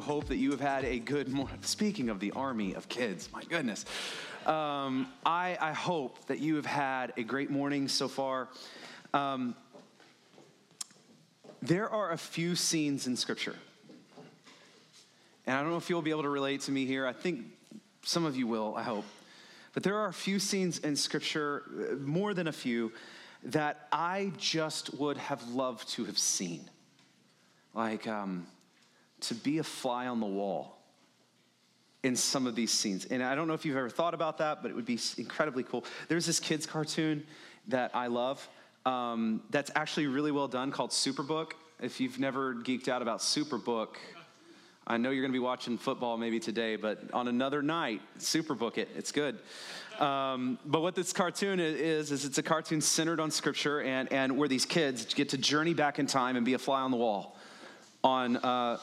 Hope that you have had a good morning. Speaking of the army of kids, my goodness. I hope that you have had a great morning so far. There are a few scenes in Scripture. And I don't know if you'll be able to relate to me here. I think some of you will, I hope. But there are a few scenes in Scripture, more than a few, that I just would have loved to have seen. Like, to be a fly on the wall in some of these scenes. And I don't know if you've ever thought about that, but it would be incredibly cool. There's this kids cartoon that I love that's actually really well done called Superbook. If you've never geeked out about Superbook, I know you're going to be watching football maybe today, but on another night, Superbook it. It's good. But what this cartoon is it's a cartoon centered on Scripture and where these kids get to journey back in time and be a fly on the wall on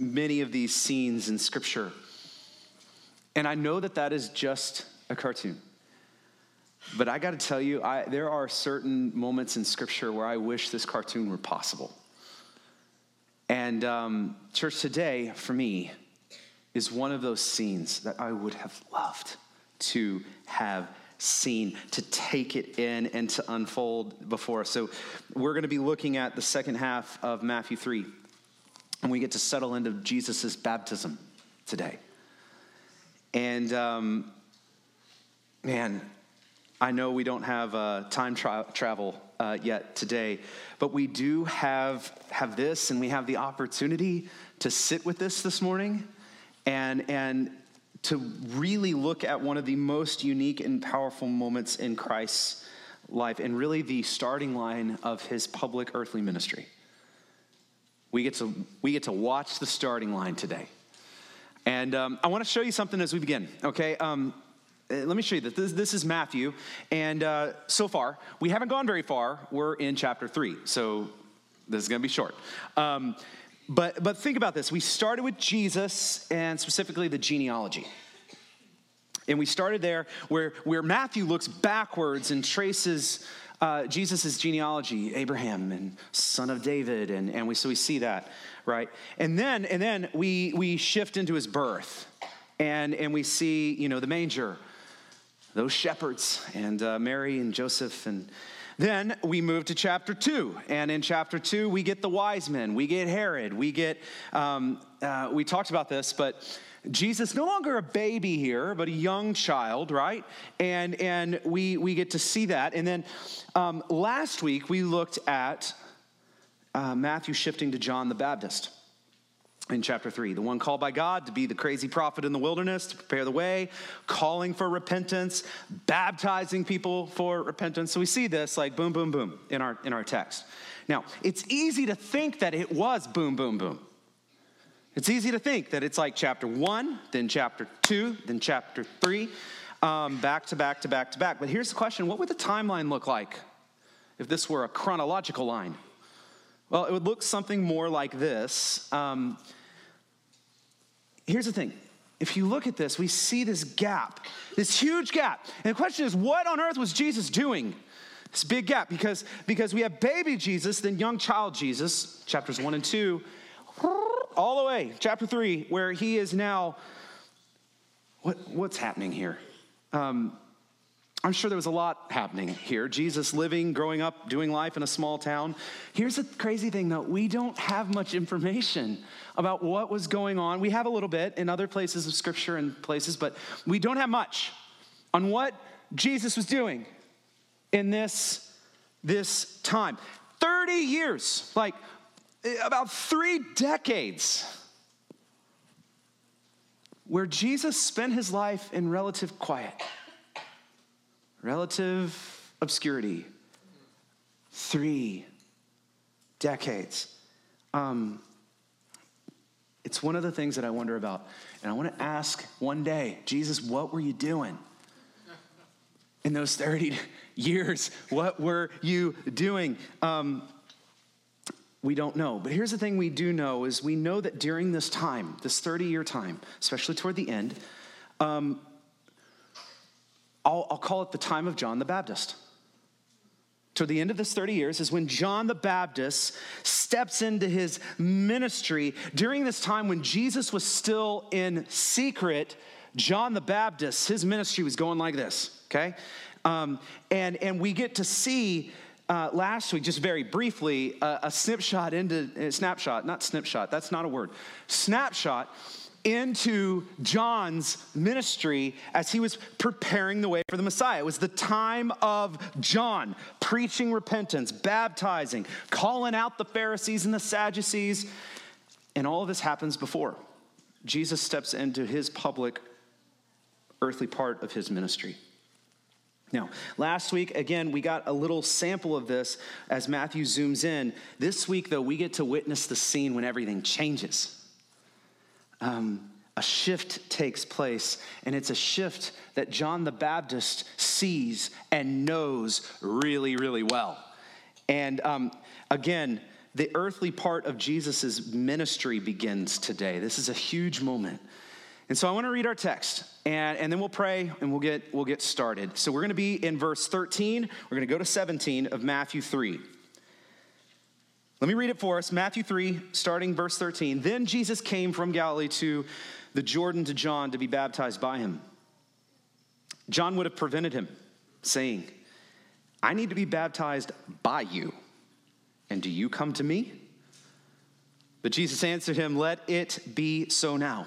many of these scenes in Scripture. And I know that that is just a cartoon. But I got to tell you, there are certain moments in Scripture where I wish this cartoon were possible. And church today, for me, is one of those scenes that I would have loved to have seen, to take it in and to unfold before us. So we're going to be looking at the second half of Matthew 3. And we get to settle into Jesus' baptism today. And, man, I know we don't have time travel yet today, but we do have this, and we have the opportunity to sit with this morning and to really look at one of the most unique and powerful moments in Christ's life and really the starting line of his public earthly ministry. We get to watch the starting line today. And I want to show you something as we begin, okay? Let me show you that. This is Matthew, and so far, we haven't gone very far. We're in chapter 3, so this is going to be short. But think about this. We started with Jesus and specifically the genealogy. And we started there where Matthew looks backwards and traces Jesus' genealogy, Abraham and son of David, and we see that, right? And then we shift into his birth, and we see, you know, the manger, those shepherds, and Mary and Joseph, and then we move to chapter 2, and in chapter 2 we get the wise men, we get Herod, we get, we talked about this, but Jesus, no longer a baby here, but a young child, right? And we get to see that. And then last week, we looked at Matthew shifting to John the Baptist in chapter 3, the one called by God to be the crazy prophet in the wilderness, to prepare the way, calling for repentance, baptizing people for repentance. So we see this like boom, boom, boom in our text. Now, it's easy to think that it was boom, boom, boom. It's easy to think that it's like chapter 1, then chapter 2, then chapter 3, back to back to back to back. But here's the question. What would the timeline look like if this were a chronological line? Well, it would look something more like this. Here's the thing. If you look at this, we see this gap, this huge gap. And the question is, what on earth was Jesus doing? This big gap, because we have baby Jesus, then young child Jesus, chapters 1 and 2, all the way, chapter 3, where he is now, what's happening here? I'm sure there was a lot happening here. Jesus living, growing up, doing life in a small town. Here's the crazy thing, though. We don't have much information about what was going on. We have a little bit in other places of Scripture and places, but we don't have much on what Jesus was doing in this time. 30 years, like, about 3 decades where Jesus spent his life in relative quiet, relative obscurity. 3 decades. It's one of the things that I wonder about. And I want to ask one day, Jesus, what were you doing? In those 30 years, what were you doing? We don't know. But here's the thing we do know is we know that during this time, this 30-year time, especially toward the end, I'll call it the time of John the Baptist. Toward the end of this 30 years is when John the Baptist steps into his ministry. During this time when Jesus was still in secret, John the Baptist, his ministry was going like this, okay? And we get to see last week, just very briefly, snapshot into John's ministry as he was preparing the way for the Messiah. It was the time of John preaching repentance, baptizing, calling out the Pharisees and the Sadducees, and all of this happens before Jesus steps into his public earthly part of his ministry. Now, last week, again, we got a little sample of this as Matthew zooms in. This week, though, we get to witness the scene when everything changes. A shift takes place, and it's a shift that John the Baptist sees and knows really, really well. And again, the earthly part of Jesus' ministry begins today. This is a huge moment. And so I want to read our text, and then we'll pray, and we'll get started. So we're going to be in verse 13. We're going to go to 17 of Matthew 3. Let me read it for us. Matthew 3, starting verse 13. Then Jesus came from Galilee to the Jordan to John to be baptized by him. John would have prevented him, saying, I need to be baptized by you, and do you come to me? But Jesus answered him, let it be so now,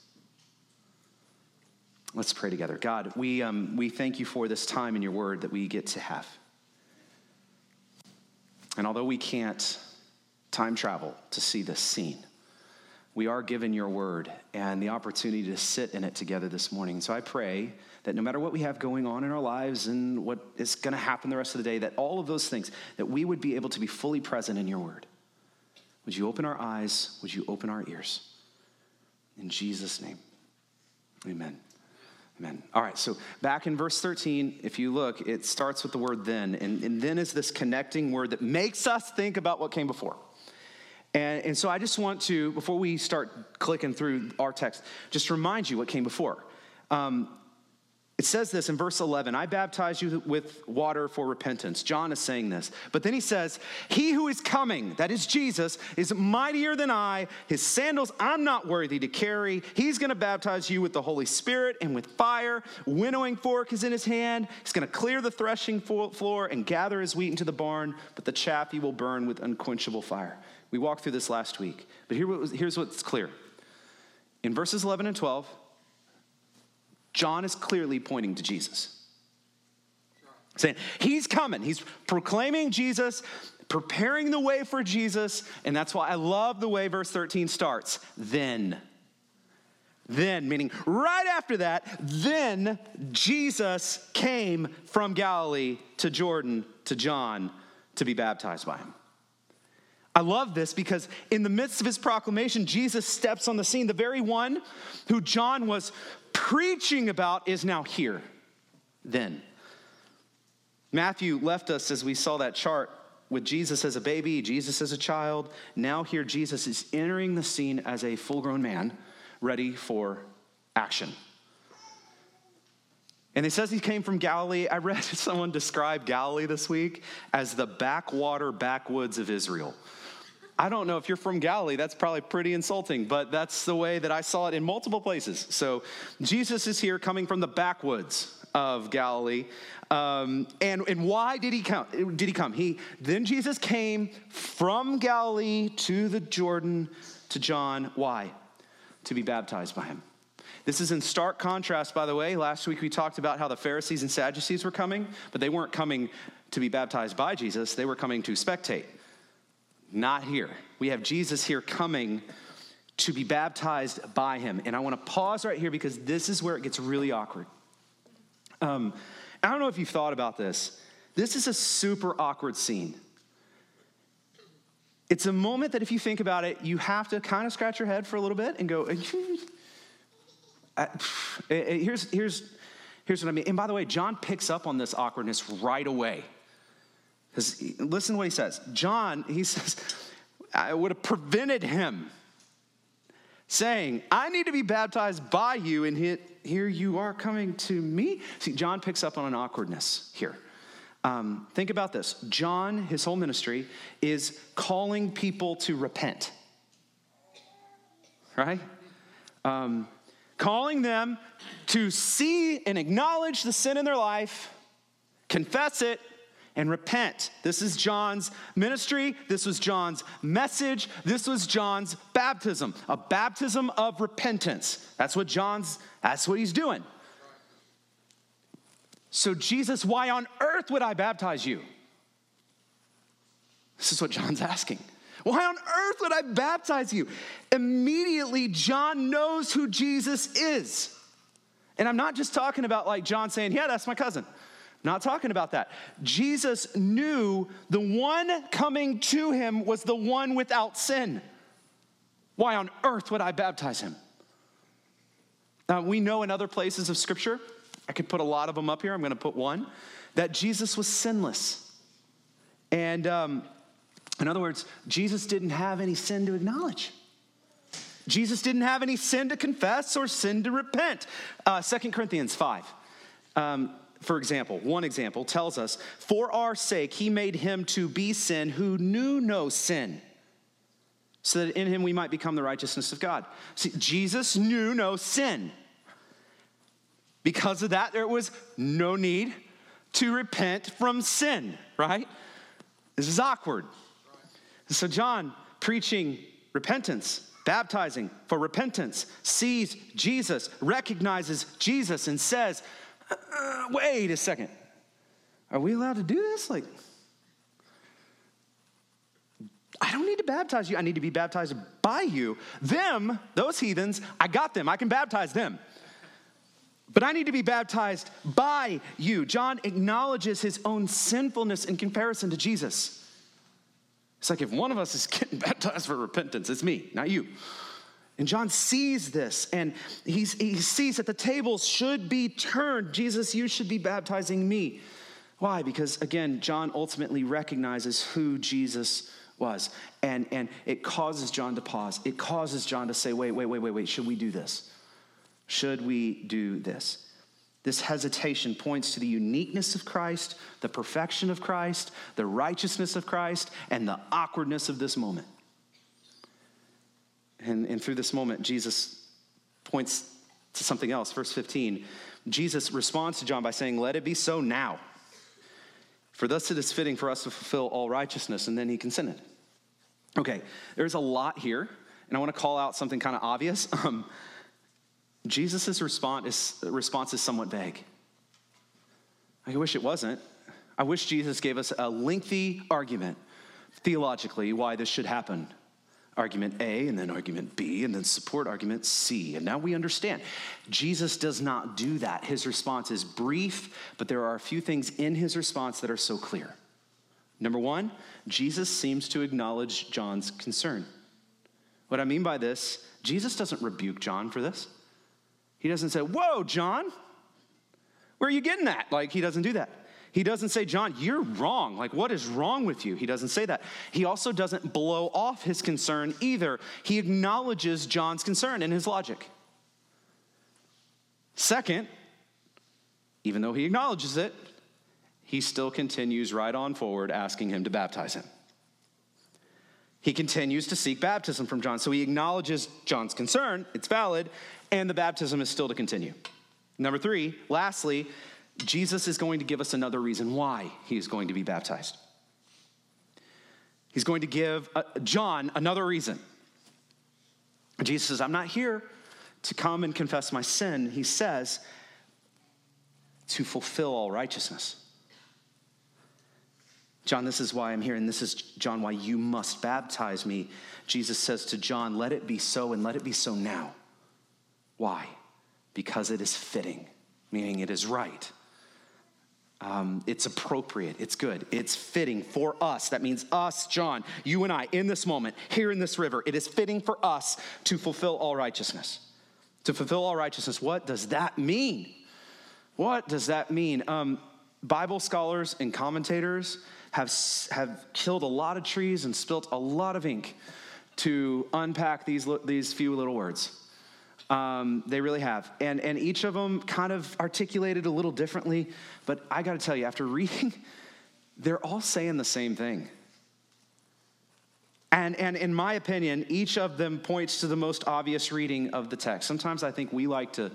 Let's pray together. God, we thank you for this time in your word that we get to have. And although we can't time travel to see this scene, we are given your word and the opportunity to sit in it together this morning. So I pray that no matter what we have going on in our lives and what is going to happen the rest of the day, that all of those things, that we would be able to be fully present in your word. Would you open our eyes? Would you open our ears? In Jesus' name, amen. Amen. All right, so back in verse 13, if you look, it starts with the word then, and then is this connecting word that makes us think about what came before. And so I just want to, before we start clicking through our text, just remind you what came before. It says this in verse 11, I baptize you with water for repentance. John is saying this. But then he says, he who is coming, that is Jesus, is mightier than I. His sandals I'm not worthy to carry. He's going to baptize you with the Holy Spirit and with fire. Winnowing fork is in his hand. He's going to clear the threshing floor and gather his wheat into the barn, but the chaff he will burn with unquenchable fire. We walked through this last week, but here's what's clear. In verses 11 and 12, John is clearly pointing to Jesus, saying he's coming. He's proclaiming Jesus, preparing the way for Jesus, and that's why I love the way verse 13 starts. Then, meaning right after that, then Jesus came from Galilee to Jordan to John to be baptized by him. I love this because in the midst of his proclamation, Jesus steps on the scene. The very one who John was preaching about is now here, then. Matthew left us, as we saw that chart, with Jesus as a baby, Jesus as a child. Now here, Jesus is entering the scene as a full-grown man, ready for action. And it says he came from Galilee. I read someone describe Galilee this week as the backwoods of Israel. I don't know if you're from Galilee, that's probably pretty insulting, but that's the way that I saw it in multiple places. So Jesus is here coming from the backwoods of Galilee. And why did he come? Then Jesus came from Galilee to the Jordan to John. Why? To be baptized by him. This is in stark contrast, by the way. Last week we talked about how the Pharisees and Sadducees were coming, but they weren't coming to be baptized by Jesus. They were coming to spectate. Not here. We have Jesus here coming to be baptized by him. And I want to pause right here because this is where it gets really awkward. I don't know if you've thought about this. This is a super awkward scene. It's a moment that if you think about it, you have to kind of scratch your head for a little bit and go, here's what I mean. And by the way, John picks up on this awkwardness right away. Listen to what he says. John, he says, I would have prevented him saying, I need to be baptized by you, and here you are coming to me. See, John picks up on an awkwardness here. Think about this. John, his whole ministry, is calling people to repent, right? Calling them to see and acknowledge the sin in their life, confess it, and repent. This is John's ministry. This was John's message. This was John's baptism, a baptism of repentance. That's what he's doing. So Jesus, why on earth would I baptize you? This is what John's asking. Why on earth would I baptize you? Immediately, John knows who Jesus is. And I'm not just talking about like John saying, yeah, that's my cousin. Not talking about that. Jesus knew the one coming to him was the one without sin. Why on earth would I baptize him? We know in other places of Scripture, I could put a lot of them up here. I'm going to put one, that Jesus was sinless. And in other words, Jesus didn't have any sin to acknowledge. Jesus didn't have any sin to confess or sin to repent. 2 Corinthians 5, for example, one example tells us, for our sake he made him to be sin who knew no sin, so that in him we might become the righteousness of God. See, Jesus knew no sin. Because of that, there was no need to repent from sin, right? This is awkward. So John, preaching repentance, baptizing for repentance, sees Jesus, recognizes Jesus, and says, wait a second, are we allowed to do this? Like, I don't need to baptize you. I need to be baptized by you. Them, those heathens, I got them. I can baptize them. But I need to be baptized by you. John acknowledges his own sinfulness in comparison to Jesus. It's like if one of us is getting baptized for repentance, it's me, not you. And John sees this, and he sees that the tables should be turned. Jesus, you should be baptizing me. Why? Because, again, John ultimately recognizes who Jesus was. And it causes John to pause. It causes John to say, wait, should we do this? Should we do this? This hesitation points to the uniqueness of Christ, the perfection of Christ, the righteousness of Christ, and the awkwardness of this moment. And through this moment, Jesus points to something else. Verse 15, Jesus responds to John by saying, let it be so now. For thus it is fitting for us to fulfill all righteousness. And then he consented. Okay, there's a lot here. And I want to call out something kind of obvious. Jesus' response is somewhat vague. I wish it wasn't. I wish Jesus gave us a lengthy argument, theologically, why this should happen. Argument A, and then argument B, and then support argument C. And now we understand. Jesus does not do that. His response is brief, but there are a few things in his response that are so clear. Number one, Jesus seems to acknowledge John's concern. What I mean by this, Jesus doesn't rebuke John for this. He doesn't say, whoa, John, where are you getting that? Like, he doesn't do that. He doesn't say, John, you're wrong. Like, what is wrong with you? He doesn't say that. He also doesn't blow off his concern either. He acknowledges John's concern in his logic. Second, even though he acknowledges it, he still continues right on forward asking him to baptize him. He continues to seek baptism from John. So he acknowledges John's concern. It's valid. And the baptism is still to continue. Number three, lastly, Jesus is going to give us another reason why he is going to be baptized. He's going to give John another reason. Jesus says, I'm not here to come and confess my sin, he says, to fulfill all righteousness. John, this is why I'm here, and this is, John, why you must baptize me. Jesus says to John, let it be so, and let it be so now. Why? Because it is fitting, meaning it is right. It's appropriate, it's good, it's fitting for us. That means us, John, you and I, in this moment, here in this river, it is fitting for us to fulfill all righteousness. To fulfill all righteousness, what does that mean? What does that mean? Bible scholars and commentators have killed a lot of trees and spilt a lot of ink to unpack these few little words. They really have. And each of them kind of articulated a little differently, but I gotta tell you, after reading, they're all saying the same thing. And in my opinion, each of them points to the most obvious reading of the text. Sometimes I think we like to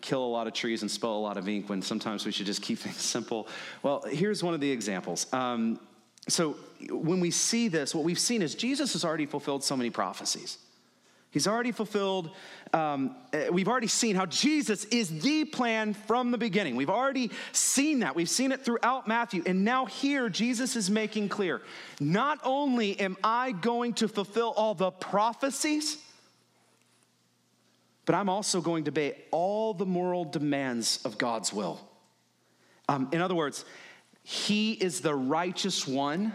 kill a lot of trees and spill a lot of ink when sometimes we should just keep things simple. Well, here's one of the examples. So when we see this, what we've seen is Jesus has already fulfilled so many prophecies. He's already fulfilled, we've already seen how Jesus is the plan from the beginning. We've already seen that. We've seen it throughout Matthew. And now here, Jesus is making clear, not only am I going to fulfill all the prophecies, but I'm also going to obey all the moral demands of God's will. In other words, he is the righteous one,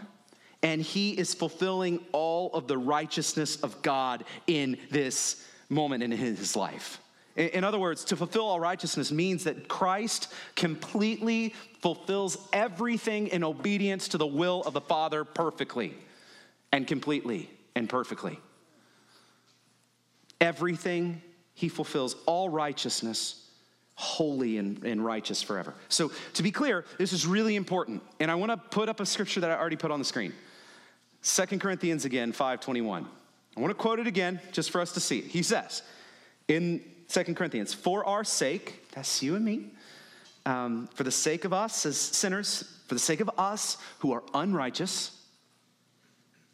and he is fulfilling all of the righteousness of God in this moment in his life. In other words, to fulfill all righteousness means that Christ completely fulfills everything in obedience to the will of the Father perfectly and completely and perfectly. Everything, he fulfills all righteousness, holy and righteous forever. So to be clear, this is really important. And I want to put up a scripture that I already put on the screen. 2 Corinthians again, 5:21. I want to quote it again just for us to see it. He says in 2 Corinthians, for our sake, that's you and me, for the sake of us as sinners, for the sake of us who are unrighteous,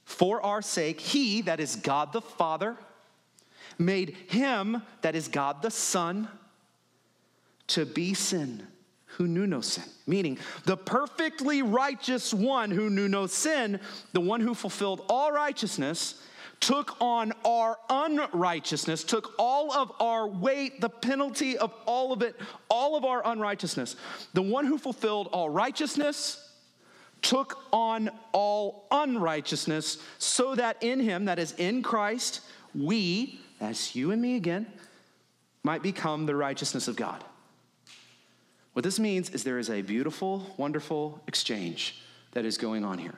for our sake, he, that is God the Father, made him, that is God the Son, to be sin, who knew no sin. Meaning, the perfectly righteous one who knew no sin, the one who fulfilled all righteousness, took on our unrighteousness, took all of our weight, the penalty of all of it, all of our unrighteousness. The one who fulfilled all righteousness took on all unrighteousness, so that in him, that is in Christ, we, that's you and me again, might become the righteousness of God. What this means is there is a beautiful, wonderful exchange that is going on here.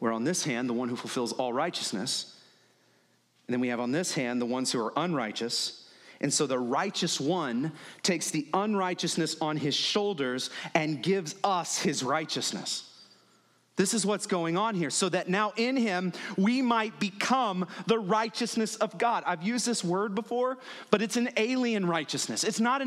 Where on this hand, the one who fulfills all righteousness, and then we have on this hand the ones who are unrighteous, and so the righteous one takes the unrighteousness on his shoulders and gives us his righteousness. This is what's going on here, so that now in him, we might become the righteousness of God. I've used this word before, but it's an alien righteousness. It's not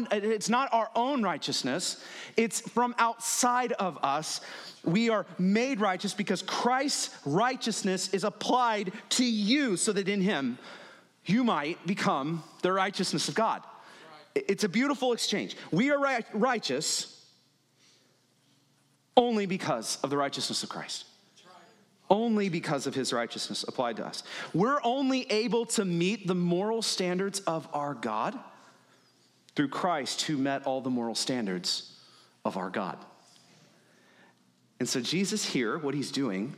our own righteousness. It's from outside of us. We are made righteous because Christ's righteousness is applied to you, so that in him, you might become the righteousness of God. It's a beautiful exchange. We are righteous only because of the righteousness of Christ. Only because of his righteousness applied to us. We're only able to meet the moral standards of our God through Christ, who met all the moral standards of our God. And so Jesus here, what he's doing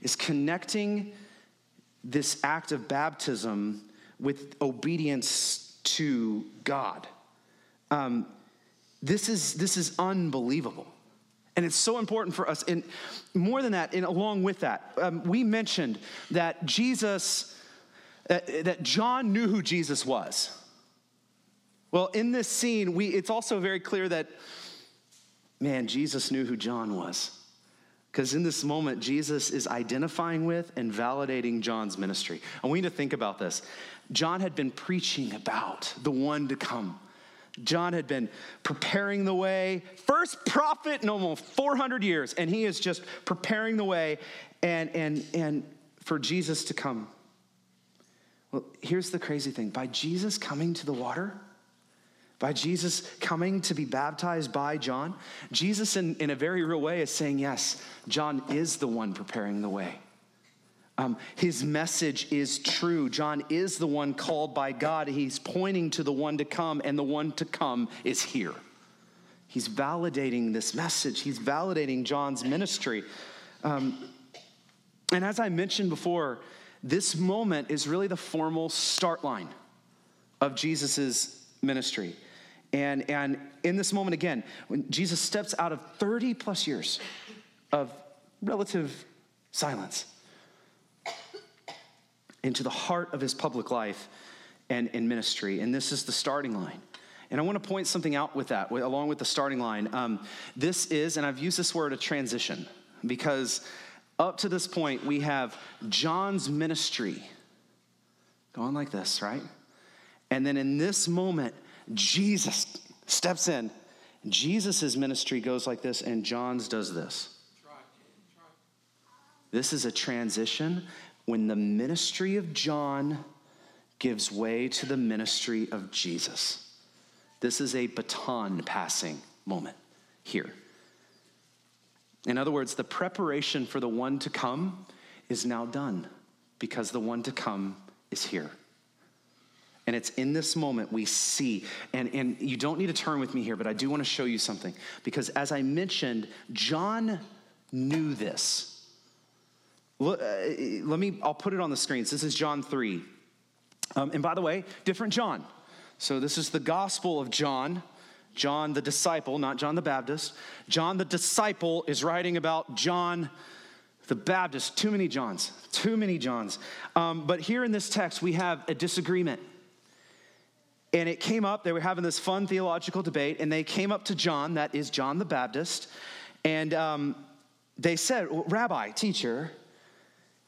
is connecting this act of baptism with obedience to God. This is unbelievable. And it's so important for us. And more than that, and along with that, we mentioned that that John knew who Jesus was. Well, in this scene, it's also very clear that, man, Jesus knew who John was. Because in this moment, Jesus is identifying with and validating John's ministry. And we need to think about this. John had been preaching about the one to come. John had been preparing the way, first prophet in almost 400 years, and he is just preparing the way and for Jesus to come. Well, here's the crazy thing. By Jesus coming to the water, by Jesus coming to be baptized by John, Jesus in a very real way is saying, yes, John is the one preparing the way. His message is true. John is the one called by God. He's pointing to the one to come, and the one to come is here. He's validating this message. He's validating John's ministry. And as I mentioned before, this moment is really the formal start line of Jesus's ministry. And in this moment again, when Jesus steps out of 30 plus years of relative silence into the heart of his public life and in ministry. And this is the starting line. And I want to point something out with that, along with the starting line. This is, and I've used this word, a transition, because up to this point, we have John's ministry going like this, right? And then in this moment, Jesus steps in. Jesus' ministry goes like this, and John's does this. This is a transition when the ministry of John gives way to the ministry of Jesus. This is a baton passing moment here. In other words, the preparation for the one to come is now done because the one to come is here. And it's in this moment we see, and you don't need to turn with me here, but I do want to show you something. Because as I mentioned, John knew this. I'll put it on the screens. This is John 3. And by the way, different John. So this is the Gospel of John. John the disciple, not John the Baptist. John the disciple is writing about John the Baptist. Too many Johns. But here in this text, we have a disagreement. And it came up, they were having this fun theological debate, and they came up to John, that is John the Baptist, and they said, well, Rabbi, teacher,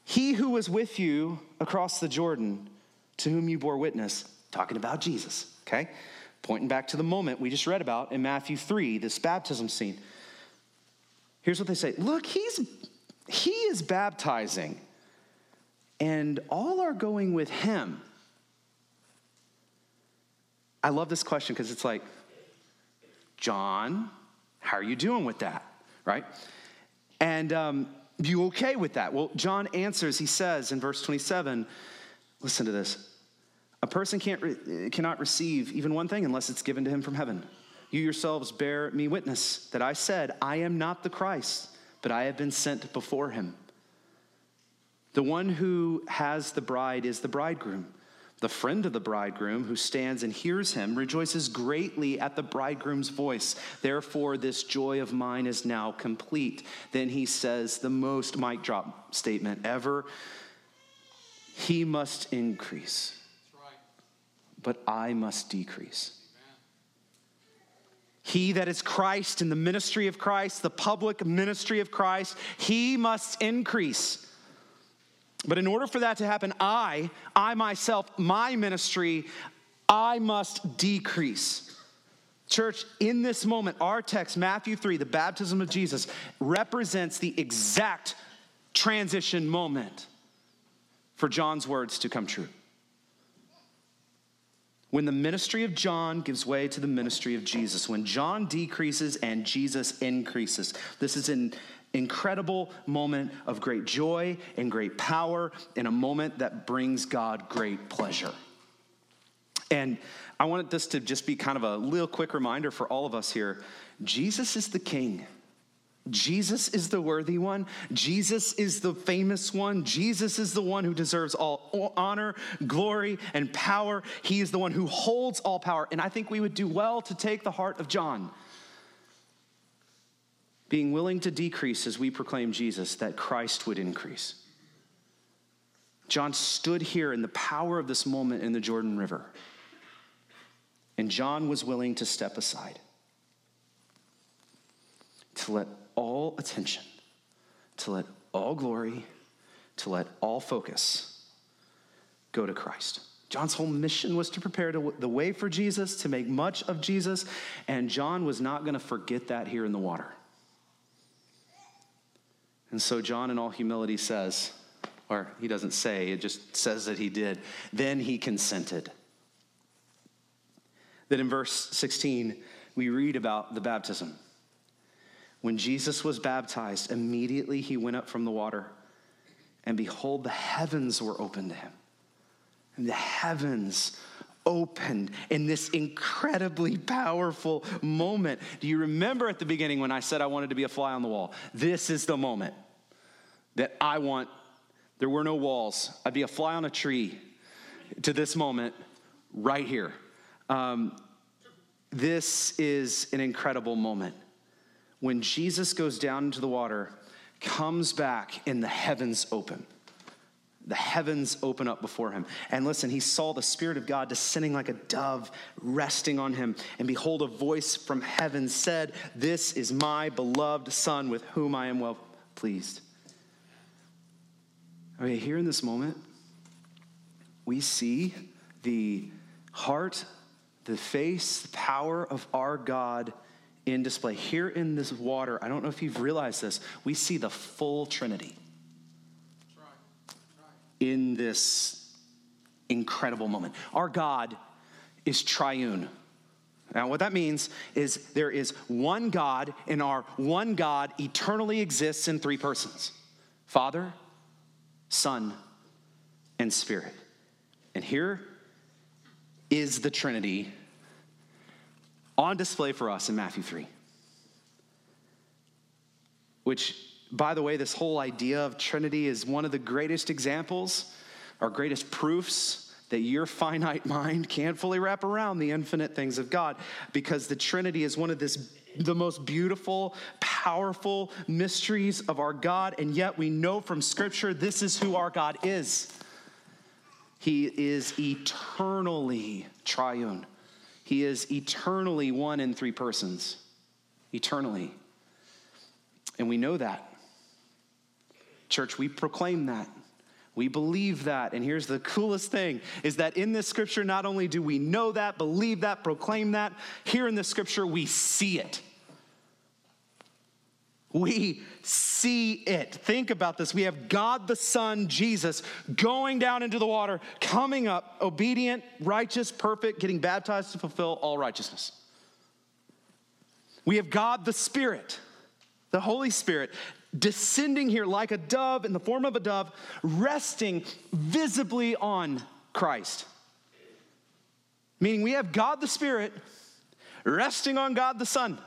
he who was with you across the Jordan, to whom you bore witness, talking about Jesus, okay? Pointing back to the moment we just read about in Matthew 3, this baptism scene. Here's what they say. Look, he is baptizing, and all are going with him. I love this question because it's like, John, how are you doing with that, right? And you okay with that? Well, John answers, he says in verse 27, listen to this. A person cannot receive even one thing unless it's given to him from heaven. You yourselves bear me witness that I said, I am not the Christ, but I have been sent before him. The one who has the bride is the bridegroom. The friend of the bridegroom who stands and hears him rejoices greatly at the bridegroom's voice. Therefore, this joy of mine is now complete. Then he says the most mic drop statement ever. He must increase, but I must decrease. Amen. He that is Christ in the ministry of Christ, the public ministry of Christ, he must increase. But in order for that to happen, I myself, my ministry, I must decrease. Church, in this moment, our text, Matthew 3, the baptism of Jesus, represents the exact transition moment for John's words to come true. When the ministry of John gives way to the ministry of Jesus, when John decreases and Jesus increases, this is an incredible moment of great joy and great power, in a moment that brings God great pleasure. And I wanted this to just be kind of a little quick reminder for all of us here. Jesus is the King. Jesus is the worthy one. Jesus is the famous one. Jesus is the one who deserves all honor, glory, and power. He is the one who holds all power. And I think we would do well to take the heart of John, being willing to decrease as we proclaim Jesus, that Christ would increase. John stood here in the power of this moment in the Jordan River, and John was willing to step aside, to let all attention, to let all glory, to let all focus go to Christ. John's whole mission was to prepare the way for Jesus, to make much of Jesus, and John was not going to forget that here in the water. And so John, in all humility, says, Or he doesn't say, it just says that he did. Then he consented. Then in verse 16, we read about the baptism. When Jesus was baptized, immediately he went up from the water, and behold, the heavens were opened to him. And the heavens opened in this incredibly powerful moment. Do you remember at the beginning when I said I wanted to be a fly on the wall? This is the moment that I want. There were no walls. I'd be a fly on a tree to this moment right here. This is an incredible moment. When Jesus goes down into the water, comes back, and the heavens open. The heavens open up before him. And listen, he saw the Spirit of God descending like a dove, resting on him. And behold, a voice from heaven said, "This is my beloved Son, with whom I am well pleased." Okay, here in this moment, we see the heart, the face, the power of our God in display. Here in this water, I don't know if you've realized this, we see the full Trinity in this incredible moment. Our God is triune. Now, what that means is there is one God, and our one God eternally exists in three persons: Father, Son, and Spirit. And here is the Trinity on display for us in Matthew 3. Which, by the way, this whole idea of Trinity is one of the greatest examples, or greatest proofs, that your finite mind can't fully wrap around the infinite things of God, because the Trinity is one of the most beautiful, powerful mysteries of our God, and yet we know from Scripture this is who our God is. He is eternally triune. He is eternally one in three persons. Eternally. And we know that. Church, we proclaim that. We believe that. And here's the coolest thing, is that in this Scripture, not only do we know that, believe that, proclaim that, here in this Scripture, we see it. We see it. Think about this. We have God the Son, Jesus, going down into the water, coming up, obedient, righteous, perfect, getting baptized to fulfill all righteousness. We have God the Spirit, the Holy Spirit, descending here like a dove, in the form of a dove, resting visibly on Christ. Meaning we have God the Spirit resting on God the Son.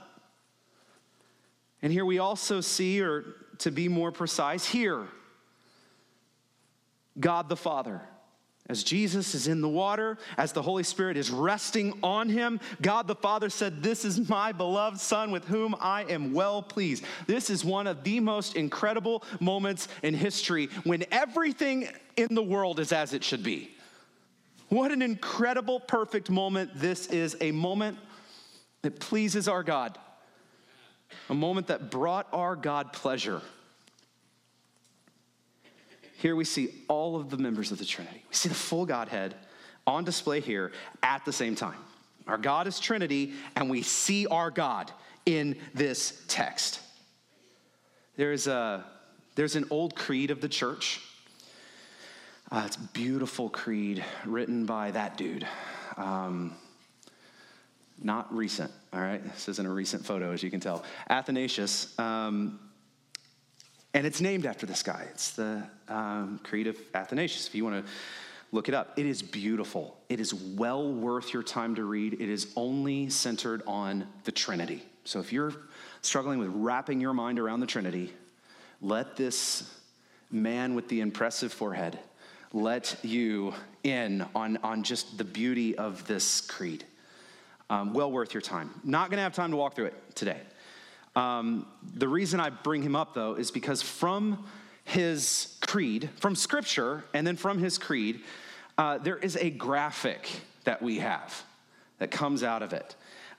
And here we also see, or to be more precise, here, God the Father. As Jesus is in the water, as the Holy Spirit is resting on him, God the Father said, "This is my beloved Son, with whom I am well pleased." This is one of the most incredible moments in history, when everything in the world is as it should be. What an incredible, perfect moment. This is a moment that pleases our God. A moment that brought our God pleasure. Here we see all of the members of the Trinity. We see the full Godhead on display here at the same time. Our God is Trinity, and we see our God in this text. There's an old creed of the church. It's a beautiful creed written by that dude. Not recent, all right? This isn't a recent photo, as you can tell. Athanasius, and it's named after this guy. It's the Creed of Athanasius, if you want to look it up. It is beautiful. It is well worth your time to read. It is only centered on the Trinity. So if you're struggling with wrapping your mind around the Trinity, let this man with the impressive forehead let you in on just the beauty of this creed. Well worth your time. Not going to have time to walk through it today. The reason I bring him up, though, is because from his creed, from Scripture, and then from his creed, there is a graphic that we have that comes out of it.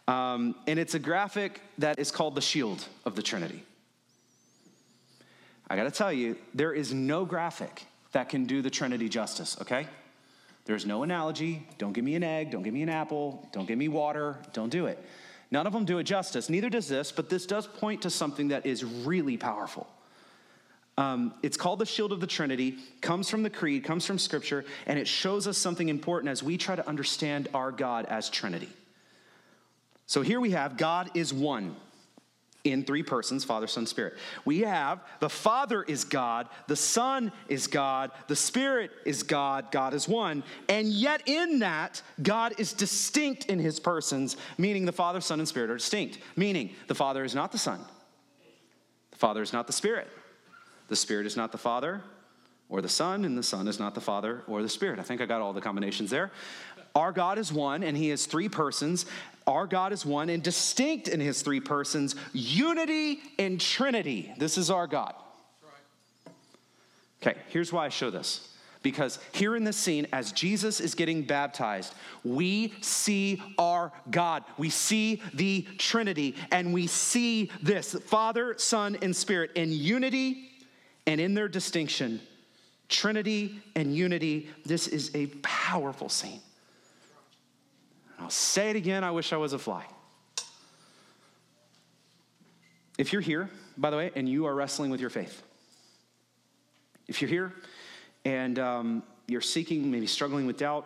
And it's a graphic that is called the shield of the Trinity. I got to tell you, there is no graphic that can do the Trinity justice, okay? There's no analogy. Don't give me an egg. Don't give me an apple. Don't give me water. Don't do it. None of them do it justice. Neither does this, but this does point to something that is really powerful. It's called the Shield of the Trinity, comes from the Creed, comes from Scripture, and it shows us something important as we try to understand our God as Trinity. So here we have God is one in three persons, Father, Son, Spirit. We have the Father is God, the Son is God, the Spirit is God, God is one. And yet in that, God is distinct in his persons, meaning the Father, Son, and Spirit are distinct, meaning the Father is not the Son. The Father is not the Spirit. The Spirit is not the Father or the Son, and the Son is not the Father or the Spirit. I think I got all the combinations there. Our God is one, and he is three persons. Our God is one and distinct in his three persons, unity in Trinity. This is our God. Okay, here's why I show this. Because here in this scene, as Jesus is getting baptized, we see our God. We see the Trinity, and we see this, Father, Son, and Spirit in unity and in their distinction. Trinity and unity. This is a powerful scene. I'll say it again, I wish I was a fly. If you're here, by the way, and you are wrestling with your faith, if you're here and you're seeking, maybe struggling with doubt,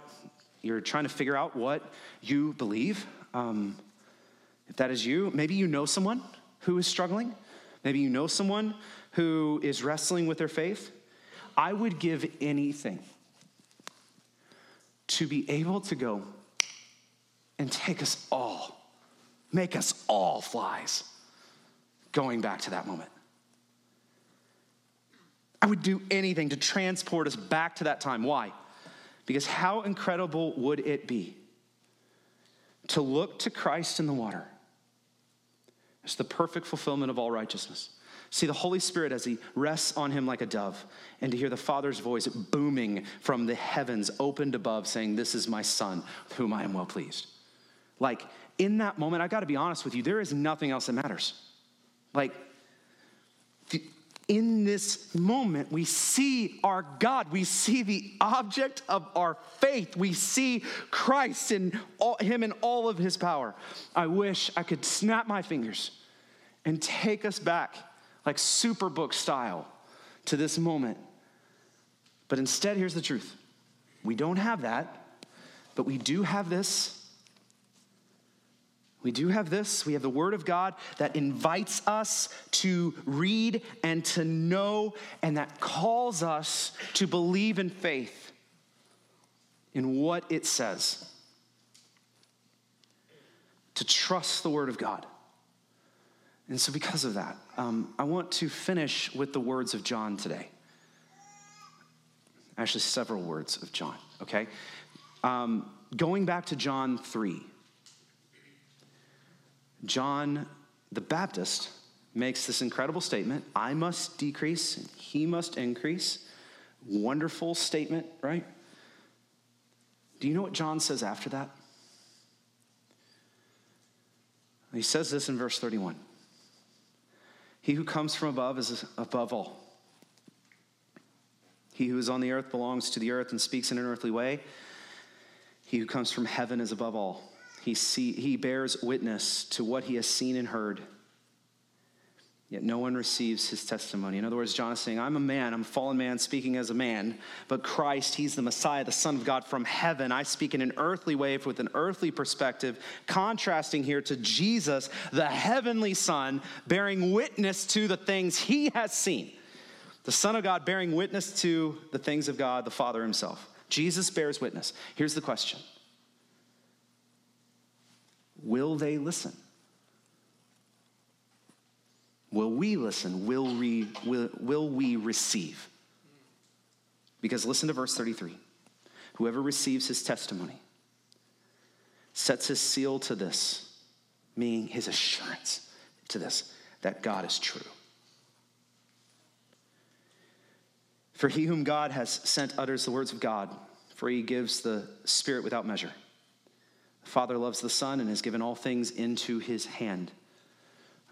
you're trying to figure out what you believe, if that is you, maybe you know someone who is struggling, maybe you know someone who is wrestling with their faith, I would give anything to be able to go and take us all, make us all flies, going back to that moment. I would do anything to transport us back to that time. Why? Because how incredible would it be to look to Christ in the water as the perfect fulfillment of all righteousness, see the Holy Spirit as he rests on him like a dove, and to hear the Father's voice booming from the heavens opened above saying, "This is my Son, with whom I am well pleased." Like, in that moment, I got to be honest with you, there is nothing else that matters. Like, in this moment, we see our God. We see the object of our faith. We see Christ and him in all of his power. I wish I could snap my fingers and take us back, like Superbook style, to this moment. But instead, here's the truth. We don't have that, but we do have this. We do have this. We have the Word of God that invites us to read and to know, and that calls us to believe in faith in what it says, to trust the Word of God. And so because of that, I want to finish with the words of John today. Actually, several words of John, okay? Going back to John 3. John the Baptist makes this incredible statement, "I must decrease, and he must increase." Wonderful statement, right? Do you know what John says after that? He says this in verse 31. "He who comes from above is above all. He who is on the earth belongs to the earth and speaks in an earthly way. He who comes from heaven is above all. He bears witness to what he has seen and heard, yet no one receives his testimony." In other words, John is saying, I'm a man, I'm a fallen man speaking as a man, but Christ, he's the Messiah, the Son of God from heaven. I speak in an earthly way with an earthly perspective, contrasting here to Jesus, the heavenly Son, bearing witness to the things he has seen. The Son of God bearing witness to the things of God, the Father himself. Jesus bears witness. Here's the question. Will they listen? Will we listen? Will we receive? Because listen to verse 33. Whoever receives his testimony sets his seal to this, meaning his assurance to this, that God is true. "For he whom God has sent utters the words of God, for he gives the Spirit without measure. The Father loves the Son and has given all things into his hand."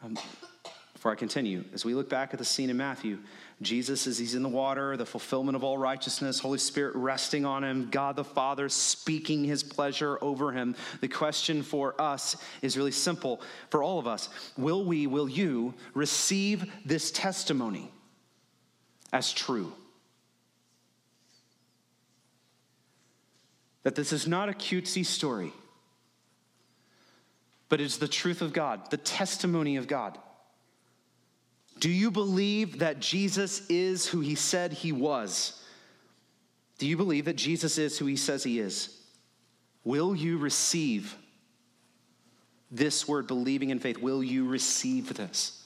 Before I continue, as we look back at the scene in Matthew, Jesus, as he's in the water, the fulfillment of all righteousness, Holy Spirit resting on him, God the Father speaking his pleasure over him. The question for us is really simple for all of us. Will you receive this testimony? as true. That this is not a cutesy story, but it's the truth of God, the testimony of God. Do you believe that Jesus is who he said he was? Do you believe that Jesus is who he says he is? Will you receive this word, believing in faith? Will you receive this?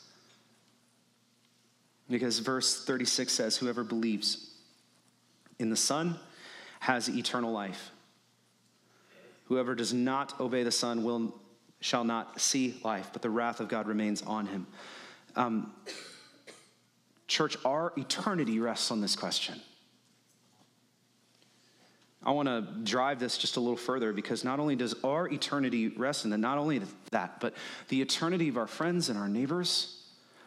Because verse 36 says, whoever believes in the Son has eternal life. Whoever does not obey the Son shall not see life, but the wrath of God remains on him. Church, our eternity rests on this question. I want to drive this just a little further, because not only does our eternity rest in that, not only that, but the eternity of our friends and our neighbors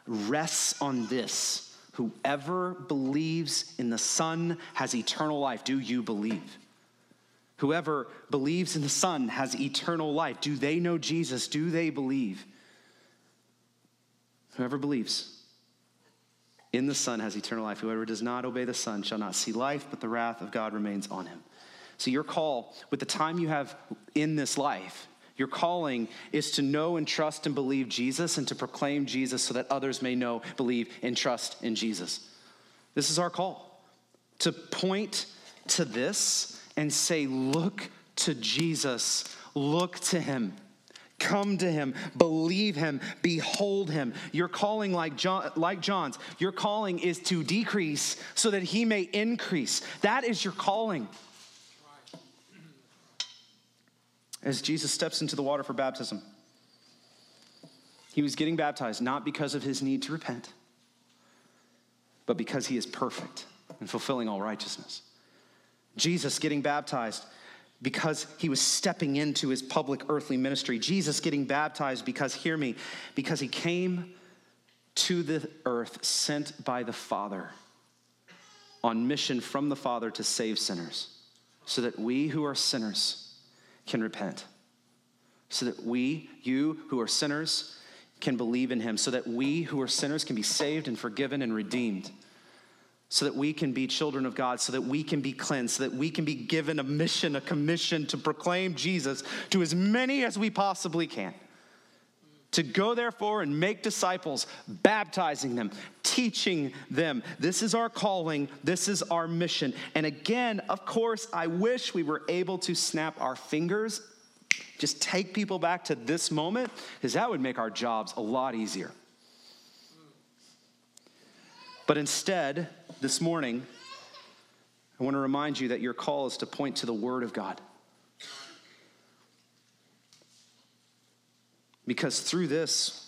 rests on this. Whoever believes in the Son has eternal life. Do you believe? Whoever believes in the Son has eternal life. Do they know Jesus? Do they believe? Whoever believes in the Son has eternal life. Whoever does not obey the Son shall not see life, but the wrath of God remains on him. So your call, with the time you have in this life, your calling is to know and trust and believe Jesus, and to proclaim Jesus so that others may know, believe, and trust in Jesus. This is our call, to point to this and say, look to Jesus, look to him. Come to him, believe him, behold him. Your calling, like John's, your calling is to decrease so that he may increase. That is your calling. As Jesus steps into the water for baptism, he was getting baptized not because of his need to repent, but because he is perfect and fulfilling all righteousness. Jesus getting baptized because he was stepping into his public earthly ministry. Jesus getting baptized because, hear me, because he came to the earth sent by the Father on mission from the Father to save sinners, so that we who are sinners can repent, so that you who are sinners can believe in him, so that we who are sinners can be saved and forgiven and redeemed, so that we can be children of God, so that we can be cleansed, so that we can be given a mission, a commission to proclaim Jesus to as many as we possibly can. To go, therefore, and make disciples, baptizing them, teaching them. This is our calling. This is our mission. And again, of course, I wish we were able to snap our fingers, just take people back to this moment, because that would make our jobs a lot easier. But instead, this morning, I want to remind you that your call is to point to the Word of God. Because through this,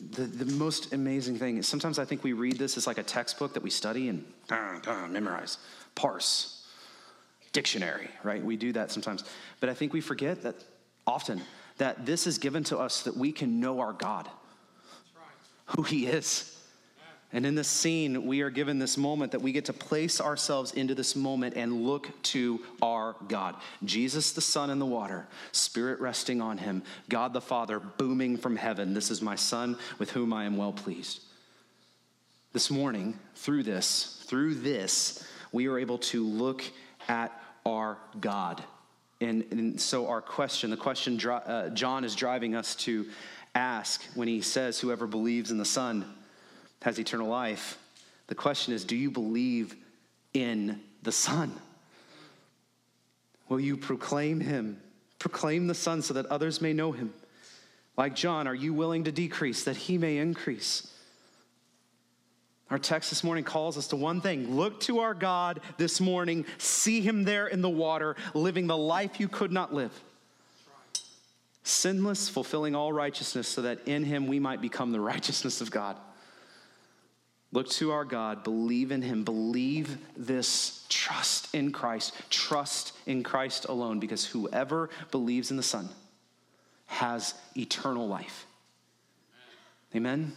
the most amazing thing is, sometimes I think we read this as like a textbook that we study and memorize, parse, dictionary, right? We do that sometimes. But I think we forget that often that this is given to us so that we can know our God, who he is. And in this scene, we are given this moment that we get to place ourselves into this moment and look to our God. Jesus, the Son in the water, Spirit resting on him, God the Father booming from heaven, this is my Son with whom I am well pleased. This morning, through this, we are able to look at our God. And so our question, the question John is driving us to ask when he says, whoever believes in the Son has eternal life. The question is, do you believe in the Son? Will you proclaim him? Proclaim the Son so that others may know him. Like John, are you willing to decrease that he may increase? Our text this morning calls us to one thing. Look to our God this morning. See him there in the water, living the life you could not live. Sinless, fulfilling all righteousness, so that in him we might become the righteousness of God. Look to our God, believe in him, believe this, trust in Christ alone, because whoever believes in the Son has eternal life. Amen?